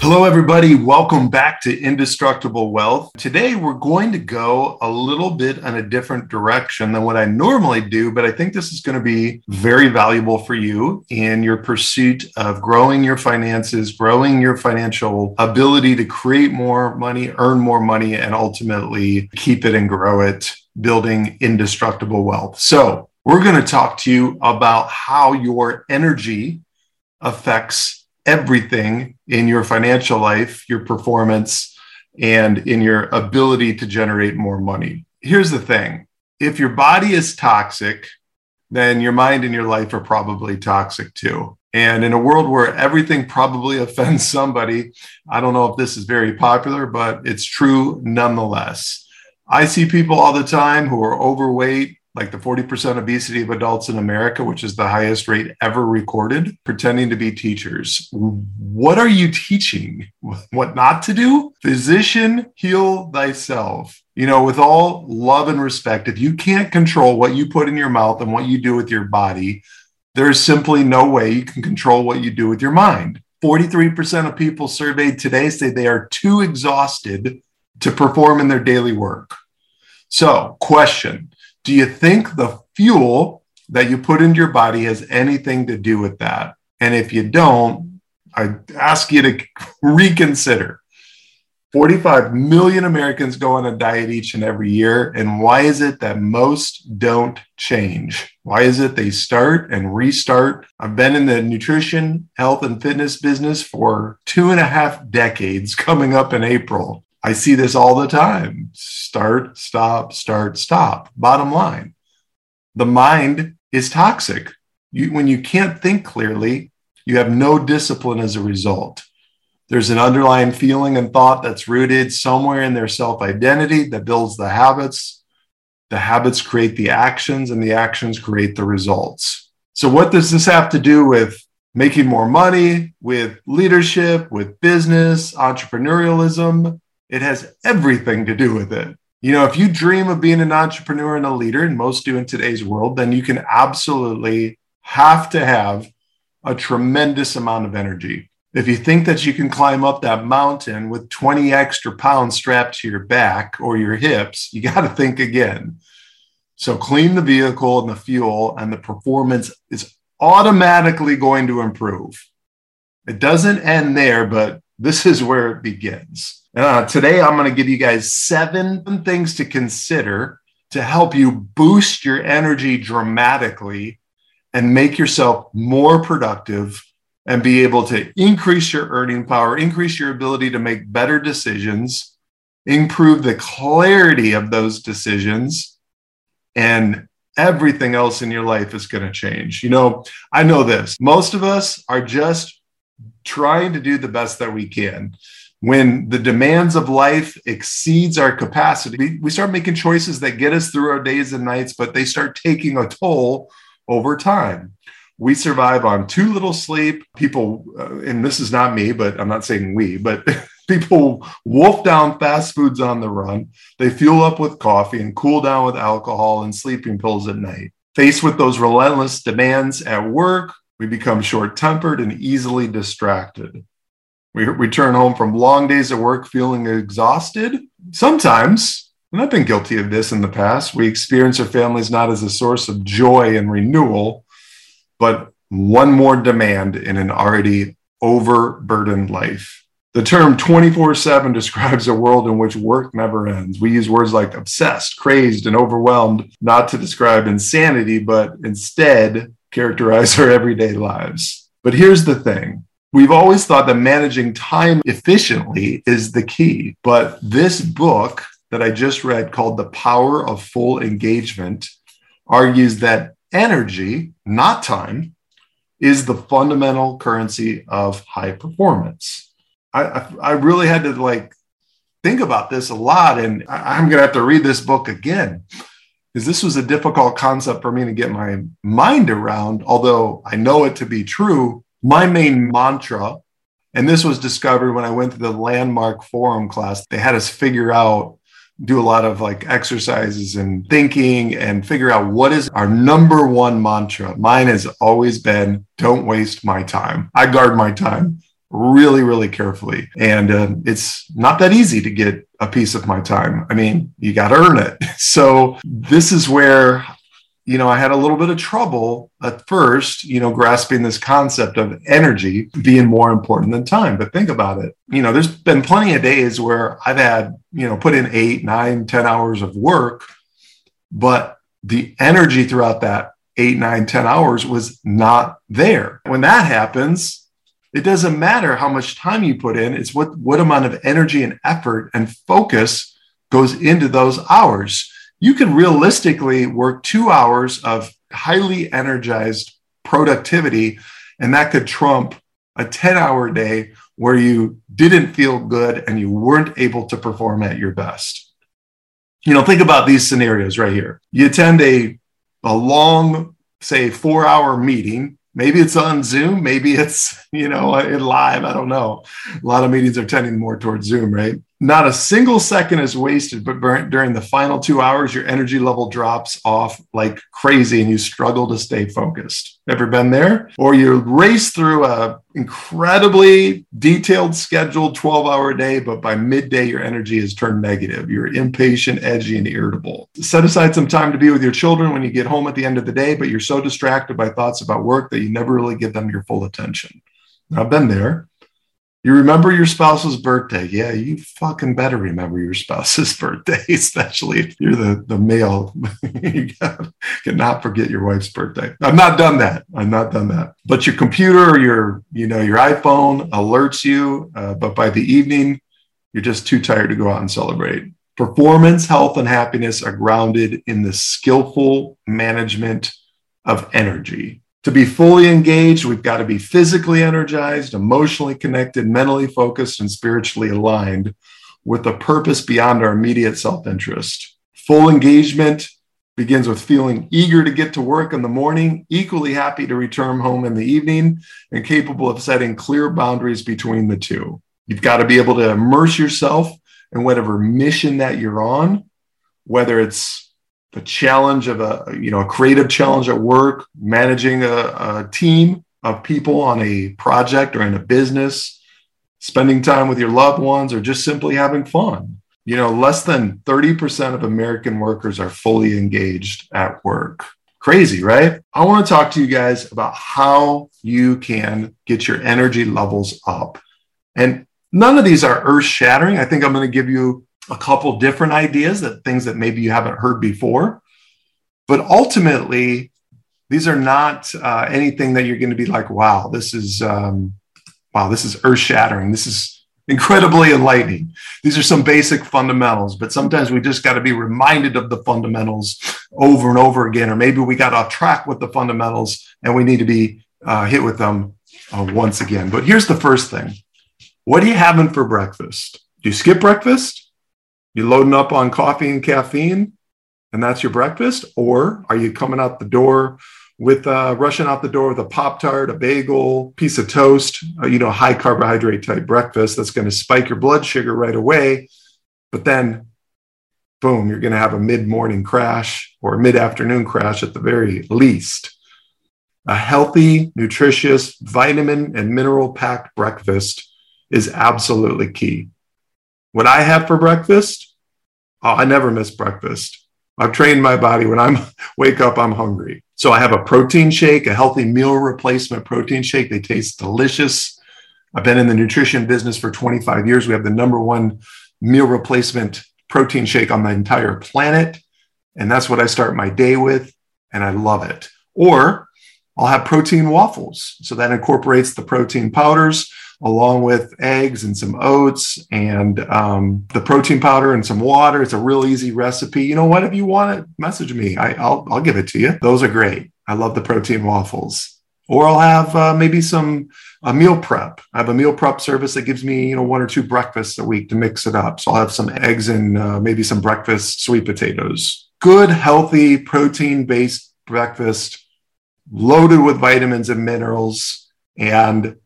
Hello, everybody. Welcome back to Indestructible Wealth. Today, we're going to go a little bit in a different direction than what I normally do, but I think this is going to be very valuable for you in your pursuit of growing your finances, growing your financial ability to create more money, earn more money, and ultimately keep it and grow it, building indestructible wealth. So we're going to talk to you about how your energy affects everything in your financial life, your performance, and in your ability to generate more money. Here's the thing. If your body is toxic, then your mind and your life are probably toxic too. And in a world where everything probably offends somebody, I don't know if this is very popular, but it's true nonetheless. I see people all the time who are overweight, like the 40% obesity of adults in America, which is the highest rate ever recorded, pretending to be teachers. What are you teaching? What not to do? Physician, heal thyself. You know, with all love and respect, if you can't control what you put in your mouth and what you do with your body, there's simply no way you can control what you do with your mind. 43% of people surveyed today say they are too exhausted to perform in their daily work. So, question. Do you think the fuel that you put into your body has anything to do with that? And if you don't, I ask you to reconsider. 45 million Americans go on a diet each and every year. And why is it that most don't change? Why is it they start and restart? I've been in the nutrition, health, and fitness business for 2.5 decades coming up in April. I see this all the time. Start, stop, start, stop. Bottom line, the mind is toxic. When you can't think clearly, you have no discipline as a result. There's an underlying feeling and thought that's rooted somewhere in their self-identity that builds the habits. The habits create the actions, and the actions create the results. So what does this have to do with making more money, with leadership, with business, entrepreneurialism? It has everything to do with it. You know, if you dream of being an entrepreneur and a leader, and most do in today's world, then you can absolutely have to have a tremendous amount of energy. If you think that you can climb up that mountain with 20 extra pounds strapped to your back or your hips, you got to think again. So clean the vehicle and the fuel, and the performance is automatically going to improve. It doesn't end there, but this is where it begins. Today, I'm going to give you guys 7 things to consider to help you boost your energy dramatically and make yourself more productive and be able to increase your earning power, increase your ability to make better decisions, improve the clarity of those decisions, and everything else in your life is going to change. You know, I know this. Most of us are just trying to do the best that we can. When the demands of life exceeds our capacity, we start making choices that get us through our days and nights, but they start taking a toll over time. We survive on too little sleep. People, and this is not me, but I'm not saying we, but people wolf down fast foods on the run. They fuel up with coffee and cool down with alcohol and sleeping pills at night. Faced with those relentless demands at work, we become short-tempered and easily distracted. We return home from long days at work feeling exhausted. Sometimes, and I've been guilty of this in the past, we experience our families not as a source of joy and renewal, but one more demand in an already overburdened life. The term 24/7 describes a world in which work never ends. We use words like obsessed, crazed, and overwhelmed not to describe insanity, but instead characterize our everyday lives. But here's the thing. We've always thought that managing time efficiently is the key, but this book that I just read called The Power of Full Engagement argues that energy, not time, is the fundamental currency of high performance. I really had to think about this a lot, and I'm going to have to read this book again, because this was a difficult concept for me to get my mind around, although I know it to be true. My main mantra, and this was discovered when I went to the Landmark Forum class, they had us figure out, do a lot of like exercises and thinking and figure out what is our number one mantra. Mine has always been, don't waste my time. I guard my time really, really carefully. And it's not that easy to get a piece of my time. I mean, you got to earn it. So this is where, you know, I had a little bit of trouble at first, you know, grasping this concept of energy being more important than time. But think about it. You know, there's been plenty of days where I've had, you know, put in 8, 9, 10 hours of work, but the energy throughout that 8, 9, 10 hours was not there. When that happens, it doesn't matter how much time you put in. It's what amount of energy and effort and focus goes into those hours. You can realistically work 2 hours of highly energized productivity, and that could trump a 10-hour day where you didn't feel good and you weren't able to perform at your best. You know, think about these scenarios right here. You attend a long, say, 4-hour meeting. Maybe it's on Zoom. Maybe it's, you know, in live. I don't know. A lot of meetings are tending more towards Zoom, right? Not a single second is wasted, but during the final 2 hours, your energy level drops off like crazy and you struggle to stay focused. Ever been there? Or you race through a incredibly detailed scheduled 12-hour day, but by midday, your energy has turned negative. You're impatient, edgy, and irritable. Set aside some time to be with your children when you get home at the end of the day, but you're so distracted by thoughts about work that you never really give them your full attention. I've been there. You remember your spouse's birthday. Yeah, you fucking better remember your spouse's birthday, especially if you're the male. You cannot forget your wife's birthday. I've not done that. But your computer or your iPhone alerts you, but by the evening, you're just too tired to go out and celebrate. Performance, health, and happiness are grounded in the skillful management of energy. To be fully engaged, we've got to be physically energized, emotionally connected, mentally focused, and spiritually aligned with a purpose beyond our immediate self-interest. Full engagement begins with feeling eager to get to work in the morning, equally happy to return home in the evening, and capable of setting clear boundaries between the two. You've got to be able to immerse yourself in whatever mission that you're on, whether it's a challenge of a creative challenge at work, managing a team of people on a project or in a business, spending time with your loved ones, or just simply having fun. You know, less than 30% of American workers are fully engaged at work. Crazy, right? I want to talk to you guys about how you can get your energy levels up. And none of these are earth-shattering. I think I'm going to give you a couple different ideas, that things that maybe you haven't heard before. But ultimately, these are not anything that you're going to be like, wow, this is earth-shattering. This is incredibly enlightening. These are some basic fundamentals, but sometimes we just got to be reminded of the fundamentals over and over again, or maybe we got off track with the fundamentals and we need to be hit with them once again. But here's the first thing. What are you having for breakfast? Do you skip breakfast? You're loading up on coffee and caffeine, and that's your breakfast? Or are you coming out the door with, rushing out the door with a Pop-Tart, a bagel, piece of toast, high carbohydrate type breakfast that's going to spike your blood sugar right away. But then, boom, you're going to have a mid-morning crash or a mid-afternoon crash at the very least. A healthy, nutritious, vitamin and mineral-packed breakfast is absolutely key. What I have for breakfast, I never miss breakfast. I've trained my body. When I wake up, I'm hungry. So I have a protein shake, a healthy meal replacement protein shake. They taste delicious. I've been in the nutrition business for 25 years. We have the number one meal replacement protein shake on the entire planet. And that's what I start my day with. And I love it. Or I'll have protein waffles. So that incorporates the protein powders, along with eggs and some oats and the protein powder and some water. It's a real easy recipe. You know what? If you want it, message me. I'll give it to you. Those are great. I love the protein waffles. Or I'll have maybe a meal prep. I have a meal prep service that gives me, one or two breakfasts a week to mix it up. So I'll have some eggs and maybe some breakfast sweet potatoes. Good, healthy, protein-based breakfast loaded with vitamins and minerals. And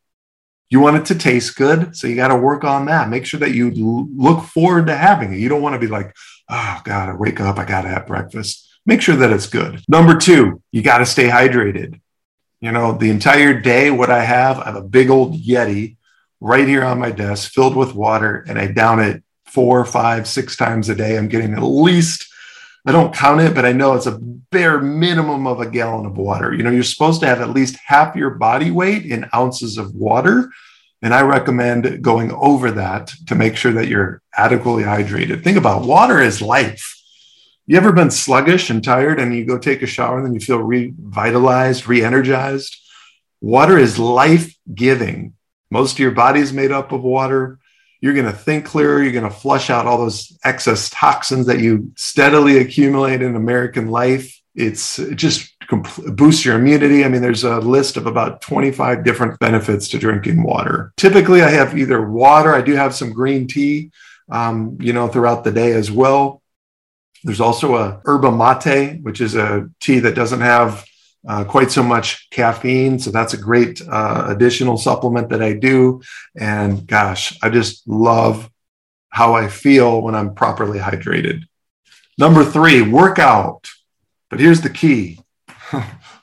you want it to taste good. So you got to work on that. Make sure that you look forward to having it. You don't want to be like, oh God, I wake up, I got to have breakfast. Make sure that it's good. Number two, you got to stay hydrated. The entire day, what I have a big old Yeti right here on my desk filled with water, and I down it 4, 5, 6 times a day. I'm getting at least, I don't count it, but I know it's a bare minimum of a gallon of water. You're supposed to have at least half your body weight in ounces of water. And I recommend going over that to make sure that you're adequately hydrated. Think about water is life. You ever been sluggish and tired and you go take a shower and then you feel revitalized, re-energized? Water is life-giving. Most of your body is made up of water. You're going to think clearer. You're going to flush out all those excess toxins that you steadily accumulate in American life. It just boosts your immunity. There's a list of about 25 different benefits to drinking water. Typically, I have either water. I do have some green tea, throughout the day as well. There's also a yerba mate, which is a tea that doesn't have quite so much caffeine. So that's a great additional supplement that I do. And gosh, I just love how I feel when I'm properly hydrated. Number three, workout. But here's the key.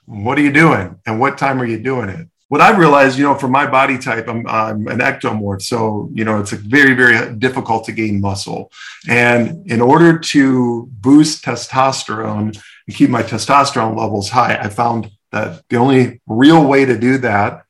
What are you doing? And what time are you doing it? What I've realized, for my body type, I'm an ectomorph. So, it's very, very difficult to gain muscle. And in order to boost testosterone and keep my testosterone levels high, I found that the only real way to do that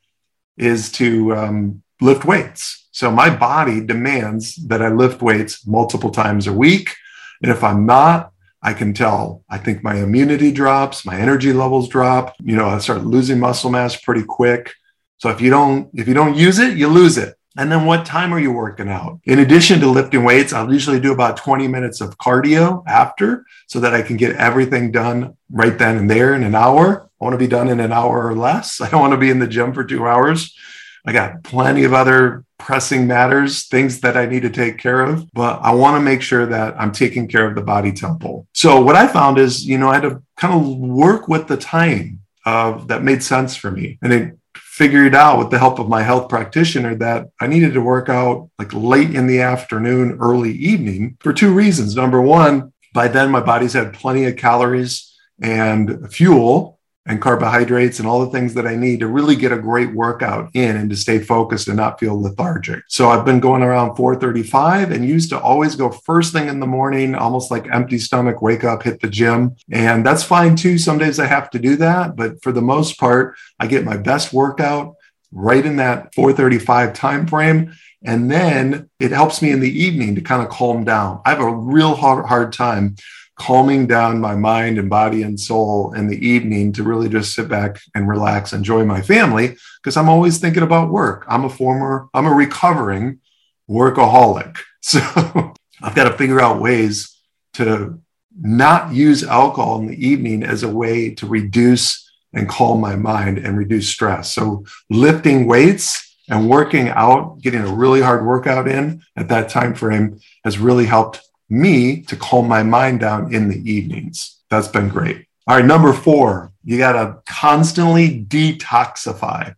is to lift weights. So my body demands that I lift weights multiple times a week. And if I'm not, I can tell. I think my immunity drops, my energy levels drop. I start losing muscle mass pretty quick. So if you don't use it, you lose it. And then what time are you working out? In addition to lifting weights, I'll usually do about 20 minutes of cardio after so that I can get everything done right then and there in an hour. I want to be done in an hour or less. I don't want to be in the gym for 2 hours. I got plenty of other pressing matters, things that I need to take care of, but I want to make sure that I'm taking care of the body temple. So what I found is, I had to kind of work with the time that made sense for me. And I figured out with the help of my health practitioner that I needed to work out like late in the afternoon, early evening for two reasons. Number one, by then my body's had plenty of calories and fuel and carbohydrates and all the things that I need to really get a great workout in and to stay focused and not feel lethargic. So I've been going around 4:35 and used to always go first thing in the morning, almost like empty stomach, wake up, hit the gym. And that's fine too. Some days I have to do that. But for the most part, I get my best workout right in that 4:35 time frame. And then it helps me in the evening to kind of calm down. I have a real hard time calming down my mind and body and soul in the evening to really just sit back and relax, enjoy my family, because I'm always thinking about work. I'm a recovering workaholic. So I've got to figure out ways to not use alcohol in the evening as a way to reduce and calm my mind and reduce stress. So lifting weights and working out, getting a really hard workout in at that time frame has really helped me to calm my mind down in the evenings. That's been great. All right, number four, you got to constantly detoxify.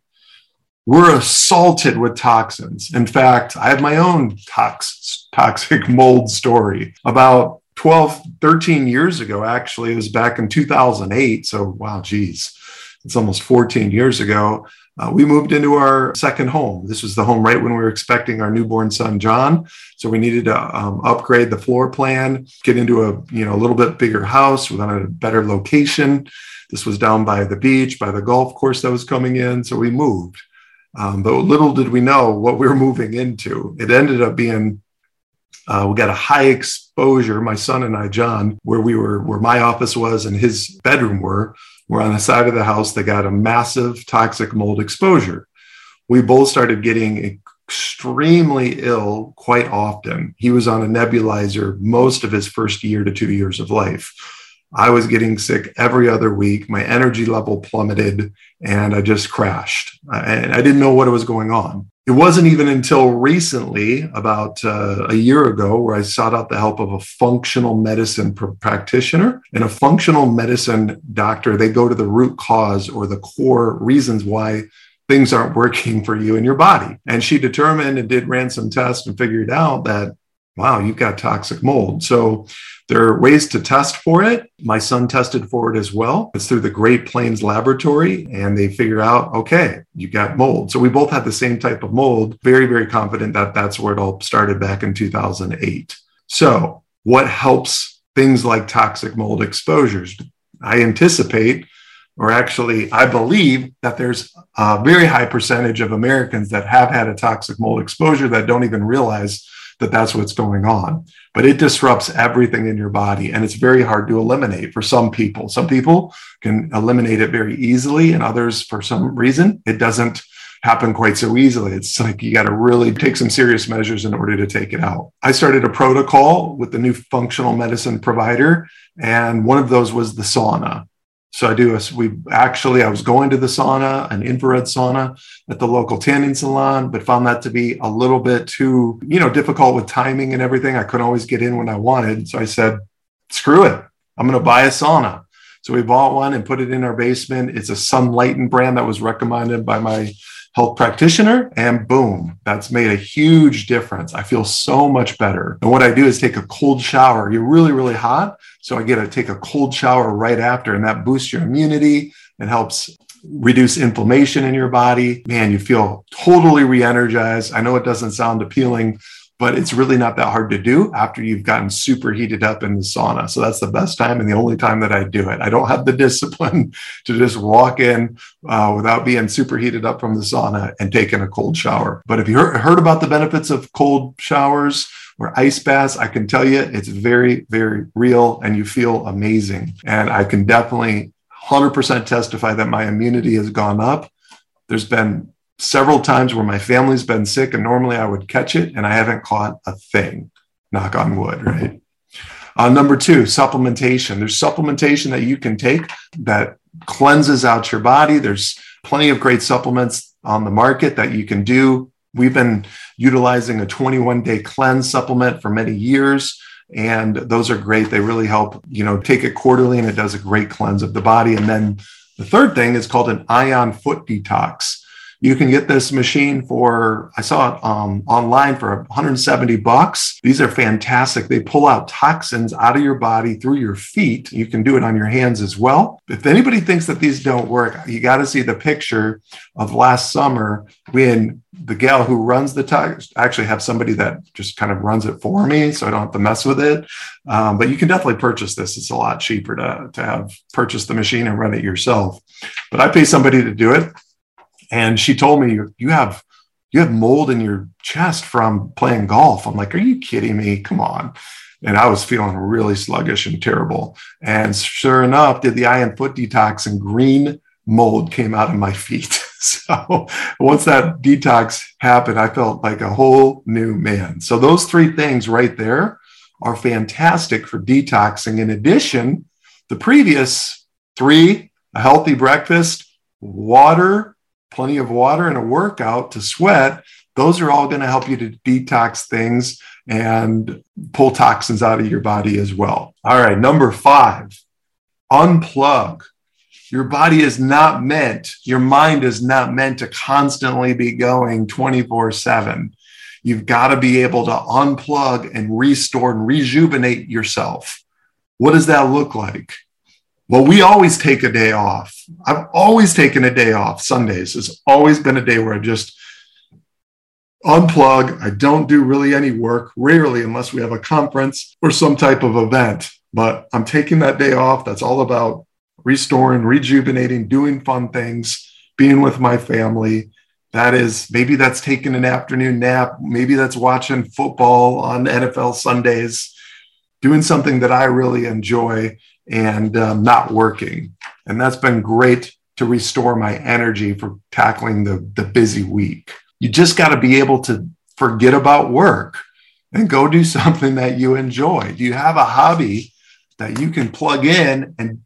We're assaulted with toxins. In fact, I have my own toxic mold story. About 13 years ago, actually, it was back in 2008. So, wow, geez, it's almost 14 years ago. We moved into our second home. This was the home right when we were expecting our newborn son, John. So we needed to upgrade the floor plan, get into a little bit bigger house with a better location. This was down by the beach, by the golf course that was coming in. So we moved. But little did we know what we were moving into. It ended up being, we got a high exposure, my son and I, John, where my office was and his bedroom were on the side of the house that got a massive toxic mold exposure. We both started getting extremely ill quite often. He was on a nebulizer most of his first year to 2 years of life. I was getting sick every other week. My energy level plummeted and I just crashed. And I didn't know what was going on. It wasn't even until recently, about a year ago, where I sought out the help of a functional medicine practitioner and a functional medicine doctor. They go to the root cause or the core reasons why things aren't working for you in your body. And she determined and did ransom tests and figured out that, wow, you've got toxic mold. So there are ways to test for it. My son tested for it as well. It's through the Great Plains Laboratory, and they figured out, okay, you got mold. So we both had the same type of mold. Very, very confident that that's where it all started back in 2008. So what helps things like toxic mold exposures? I anticipate, or actually I believe, that there's a very high percentage of Americans that have had a toxic mold exposure that don't even realize that that's what's going on. But it disrupts everything in your body, and it's very hard to eliminate for some people. Some people can eliminate it very easily, and others, for some reason, it doesn't happen quite so easily. It's like you got to really take some serious measures in order to take it out. I started a protocol with the new functional medicine provider, and one of those was the sauna. So I was going to the sauna, an infrared sauna at the local tanning salon, but found that to be a little bit too, difficult with timing and everything. I couldn't always get in when I wanted. So I said, screw it. I'm going to buy a sauna. So we bought one and put it in our basement. It's a Sunlighten brand that was recommended by my health practitioner, and boom, that's made a huge difference. I feel so much better. And what I do is take a cold shower. You're really, really hot. So I get to take a cold shower right after, and that boosts your immunity and helps reduce inflammation in your body. Man, you feel totally re-energized. I know it doesn't sound appealing, but it's really not that hard to do after you've gotten super heated up in the sauna. So that's the best time and the only time that I do it. I don't have the discipline to just walk in without being super heated up from the sauna and taking a cold shower. But if you heard about the benefits of cold showers or ice baths, I can tell you it's very, very real, and you feel amazing. And I can definitely 100% testify that my immunity has gone up. There's been several times where my family's been sick, and normally I would catch it, and I haven't caught a thing. Knock on wood, right? Number two, supplementation. There's supplementation that you can take that cleanses out your body. There's plenty of great supplements on the market that you can do. We've been utilizing a 21-day cleanse supplement for many years, and those are great. They really help, take it quarterly, and it does a great cleanse of the body. And then the third thing is called an ion foot detox. You can get this machine online for $170. These are fantastic. They pull out toxins out of your body through your feet. You can do it on your hands as well. If anybody thinks that these don't work, you got to see the picture of last summer when the gal who runs the tox, actually have somebody that just kind of runs it for me, so I don't have to mess with it. But you can definitely purchase this. It's a lot cheaper to have purchased the machine and run it yourself. But I pay somebody to do it. And she told me, you have mold in your chest from playing golf. I'm like, are you kidding me? Come on. And I was feeling really sluggish and terrible. And sure enough, did the eye and foot detox, and green mold came out of my feet. So once that detox happened, I felt like a whole new man. So those three things right there are fantastic for detoxing. In addition, the previous three, a healthy breakfast, water, plenty of water, and a workout to sweat, those are all going to help you to detox things and pull toxins out of your body as well. All right, number 5, unplug. Your body is not meant, your mind is not meant to constantly be going 24/7. You've got to be able to unplug and restore and rejuvenate yourself. What does that look like? Well, we always take a day off. I've always taken a day off. Sundays has always been a day where I just unplug. I don't do really any work, rarely, unless we have a conference or some type of event. But I'm taking that day off. That's all about restoring, rejuvenating, doing fun things, being with my family. That is, maybe that's taking an afternoon nap. Maybe that's watching football on NFL Sundays, doing something that I really enjoy, and not working. And that's been great to restore my energy for tackling the busy week. You just got to be able to forget about work and go do something that you enjoy. Do you have a hobby that you can plug in, and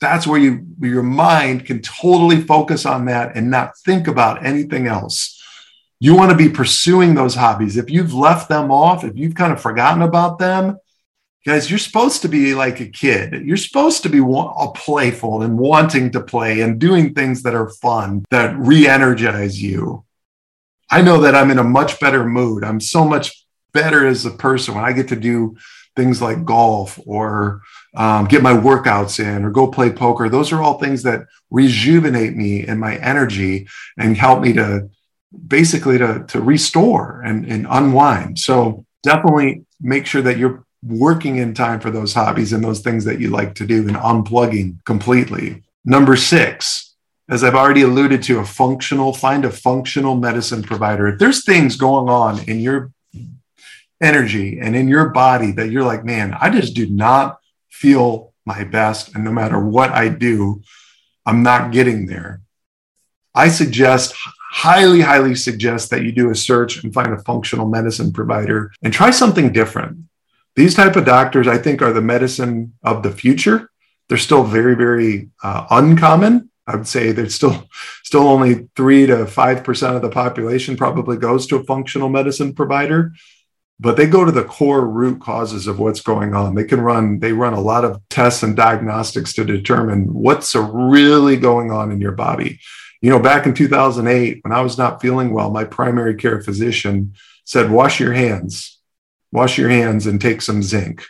that's where your mind can totally focus on that and not think about anything else. You want to be pursuing those hobbies. If you've left them off, if you've kind of forgotten about them, guys, you're supposed to be like a kid. You're supposed to be playful and wanting to play and doing things that are fun, that re-energize you. I know that I'm in a much better mood. I'm so much better as a person when I get to do things like golf or get my workouts in or go play poker. Those are all things that rejuvenate me and my energy and help me to basically to restore and unwind. So definitely make sure that you're working in time for those hobbies and those things that you like to do and unplugging completely. Number 6, as I've already alluded to, find a functional medicine provider. If there's things going on in your energy and in your body that you're like, man, I just do not feel my best. And no matter what I do, I'm not getting there. I suggest highly suggest that you do a search and find a functional medicine provider and try something different. These type of doctors, I think, are the medicine of the future. They're still very, very uncommon. I would say there's still only 3 to 5% of the population probably goes to a functional medicine provider, but they go to the core root causes of what's going on. They run a lot of tests and diagnostics to determine what's really going on in your body. You know, back in 2008, when I was not feeling well, my primary care physician said, wash your hands and take some zinc.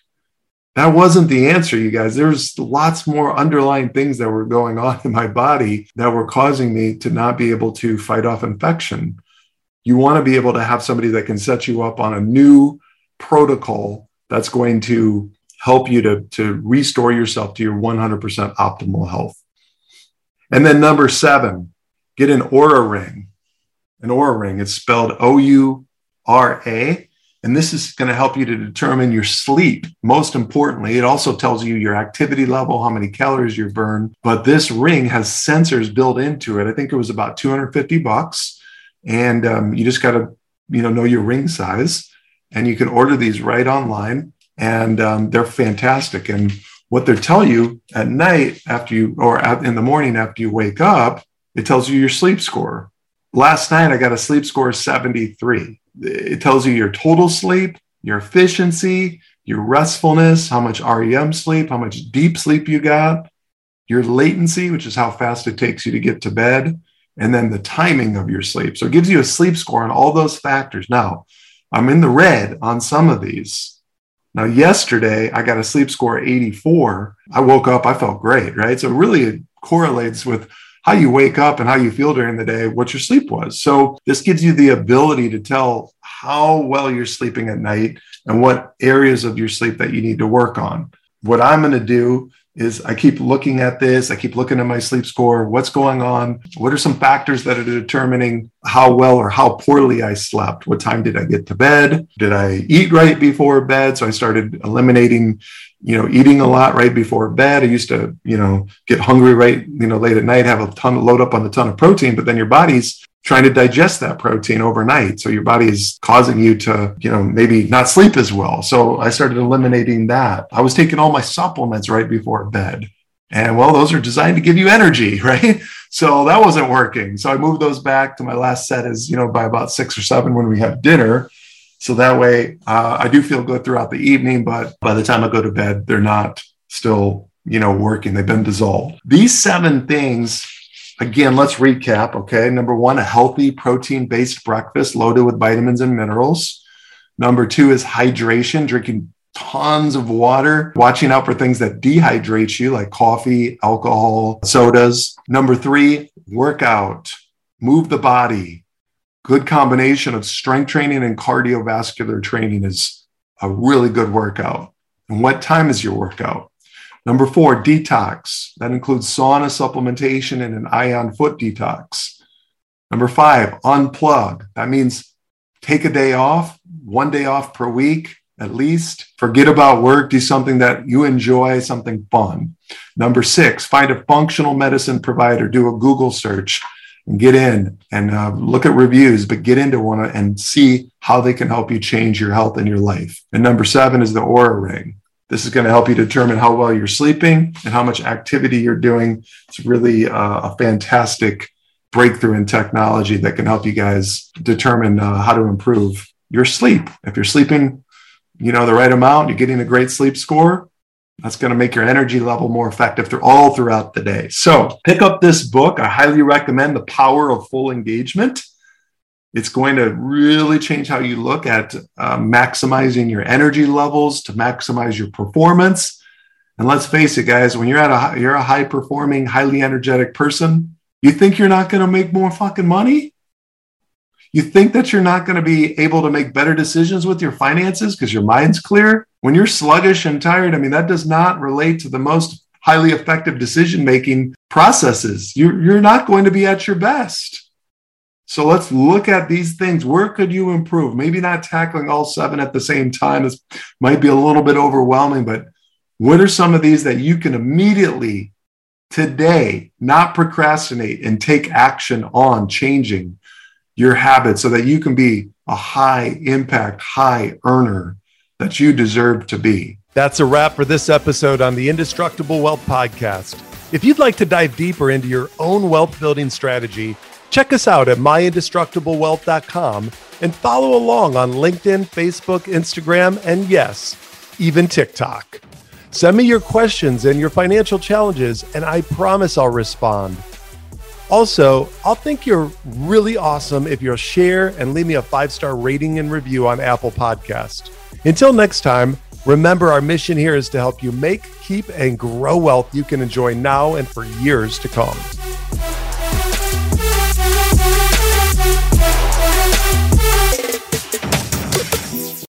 That wasn't the answer, you guys. There's lots more underlying things that were going on in my body that were causing me to not be able to fight off infection. You want to be able to have somebody that can set you up on a new protocol that's going to help you to restore yourself to your 100% optimal health. And then number 7, get an Oura ring. An Oura ring, it's spelled O-U-R-A. And this is going to help you to determine your sleep. Most importantly, it also tells you your activity level, how many calories you burn. But this ring has sensors built into it. I think it was about $250. And you just got to know your ring size. And you can order these right online. And they're fantastic. And what they tell you at night after you, or in the morning after you wake up, it tells you your sleep score. Last night, I got a sleep score of 73. It tells you your total sleep, your efficiency, your restfulness, how much REM sleep, how much deep sleep you got, your latency, which is how fast it takes you to get to bed, and then the timing of your sleep. So it gives you a sleep score on all those factors. Now, I'm in the red on some of these. Now, yesterday, I got a sleep score of 84. I woke up, I felt great, right? So really, it correlates with how you wake up and how you feel during the day, what your sleep was. So this gives you the ability to tell how well you're sleeping at night and what areas of your sleep that you need to work on. What I'm going to do is I keep looking at this. I keep looking at my sleep score. What's going on? What are some factors that are determining how well or how poorly I slept? What time did I get to bed? Did I eat right before bed? So I started eliminating, eating a lot right before bed. I used to, get hungry late at night, have load up on a ton of protein, but then your body's trying to digest that protein overnight. So your body is causing you to, maybe not sleep as well. So I started eliminating that. I was taking all my supplements right before bed. And well, those are designed to give you energy, right? So that wasn't working. So I moved those back to my last set is, by about 6 or 7 when we have dinner. So that way I do feel good throughout the evening, but by the time I go to bed, they're not still, working. They've been dissolved. These 7 things. Again, let's recap, okay? Number 1, a healthy protein-based breakfast loaded with vitamins and minerals. Number 2 is hydration, drinking tons of water, watching out for things that dehydrate you, like coffee, alcohol, sodas. Number 3, workout, move the body. Good combination of strength training and cardiovascular training is a really good workout. And what time is your workout? Number 4, detox. That includes sauna supplementation and an ion foot detox. Number 5, unplug. That means take a day off, 1 day off per week at least. Forget about work. Do something that you enjoy, something fun. Number 6, find a functional medicine provider. Do a Google search and get in and look at reviews, but get into one and see how they can help you change your health and your life. And number 7 is the Oura ring. This is going to help you determine how well you're sleeping and how much activity you're doing. It's really a fantastic breakthrough in technology that can help you guys determine how to improve your sleep. If you're sleeping, the right amount, you're getting a great sleep score, that's going to make your energy level more effective throughout the day. So pick up this book. I highly recommend The Power of Full Engagement. It's going to really change how you look at maximizing your energy levels to maximize your performance. And let's face it, guys, when you're a high-performing, highly energetic person, you think you're not going to make more fucking money? You think that you're not going to be able to make better decisions with your finances because your mind's clear? When you're sluggish and tired, that does not relate to the most highly effective decision-making processes. You're not going to be at your best. So let's look at these things. Where could you improve? Maybe not tackling all seven at the same time. This might be a little bit overwhelming, but what are some of these that you can immediately today not procrastinate and take action on changing your habits so that you can be a high impact, high earner that you deserve to be? That's a wrap for this episode on the Indestructible Wealth Podcast. If you'd like to dive deeper into your own wealth building strategy, check us out at MyIndestructibleWealth.com and follow along on LinkedIn, Facebook, Instagram, and yes, even TikTok. Send me your questions and your financial challenges, and I promise I'll respond. Also, I'll think you're really awesome if you'll share and leave me a 5-star rating and review on Apple Podcasts. Until next time, remember our mission here is to help you make, keep, and grow wealth you can enjoy now and for years to come.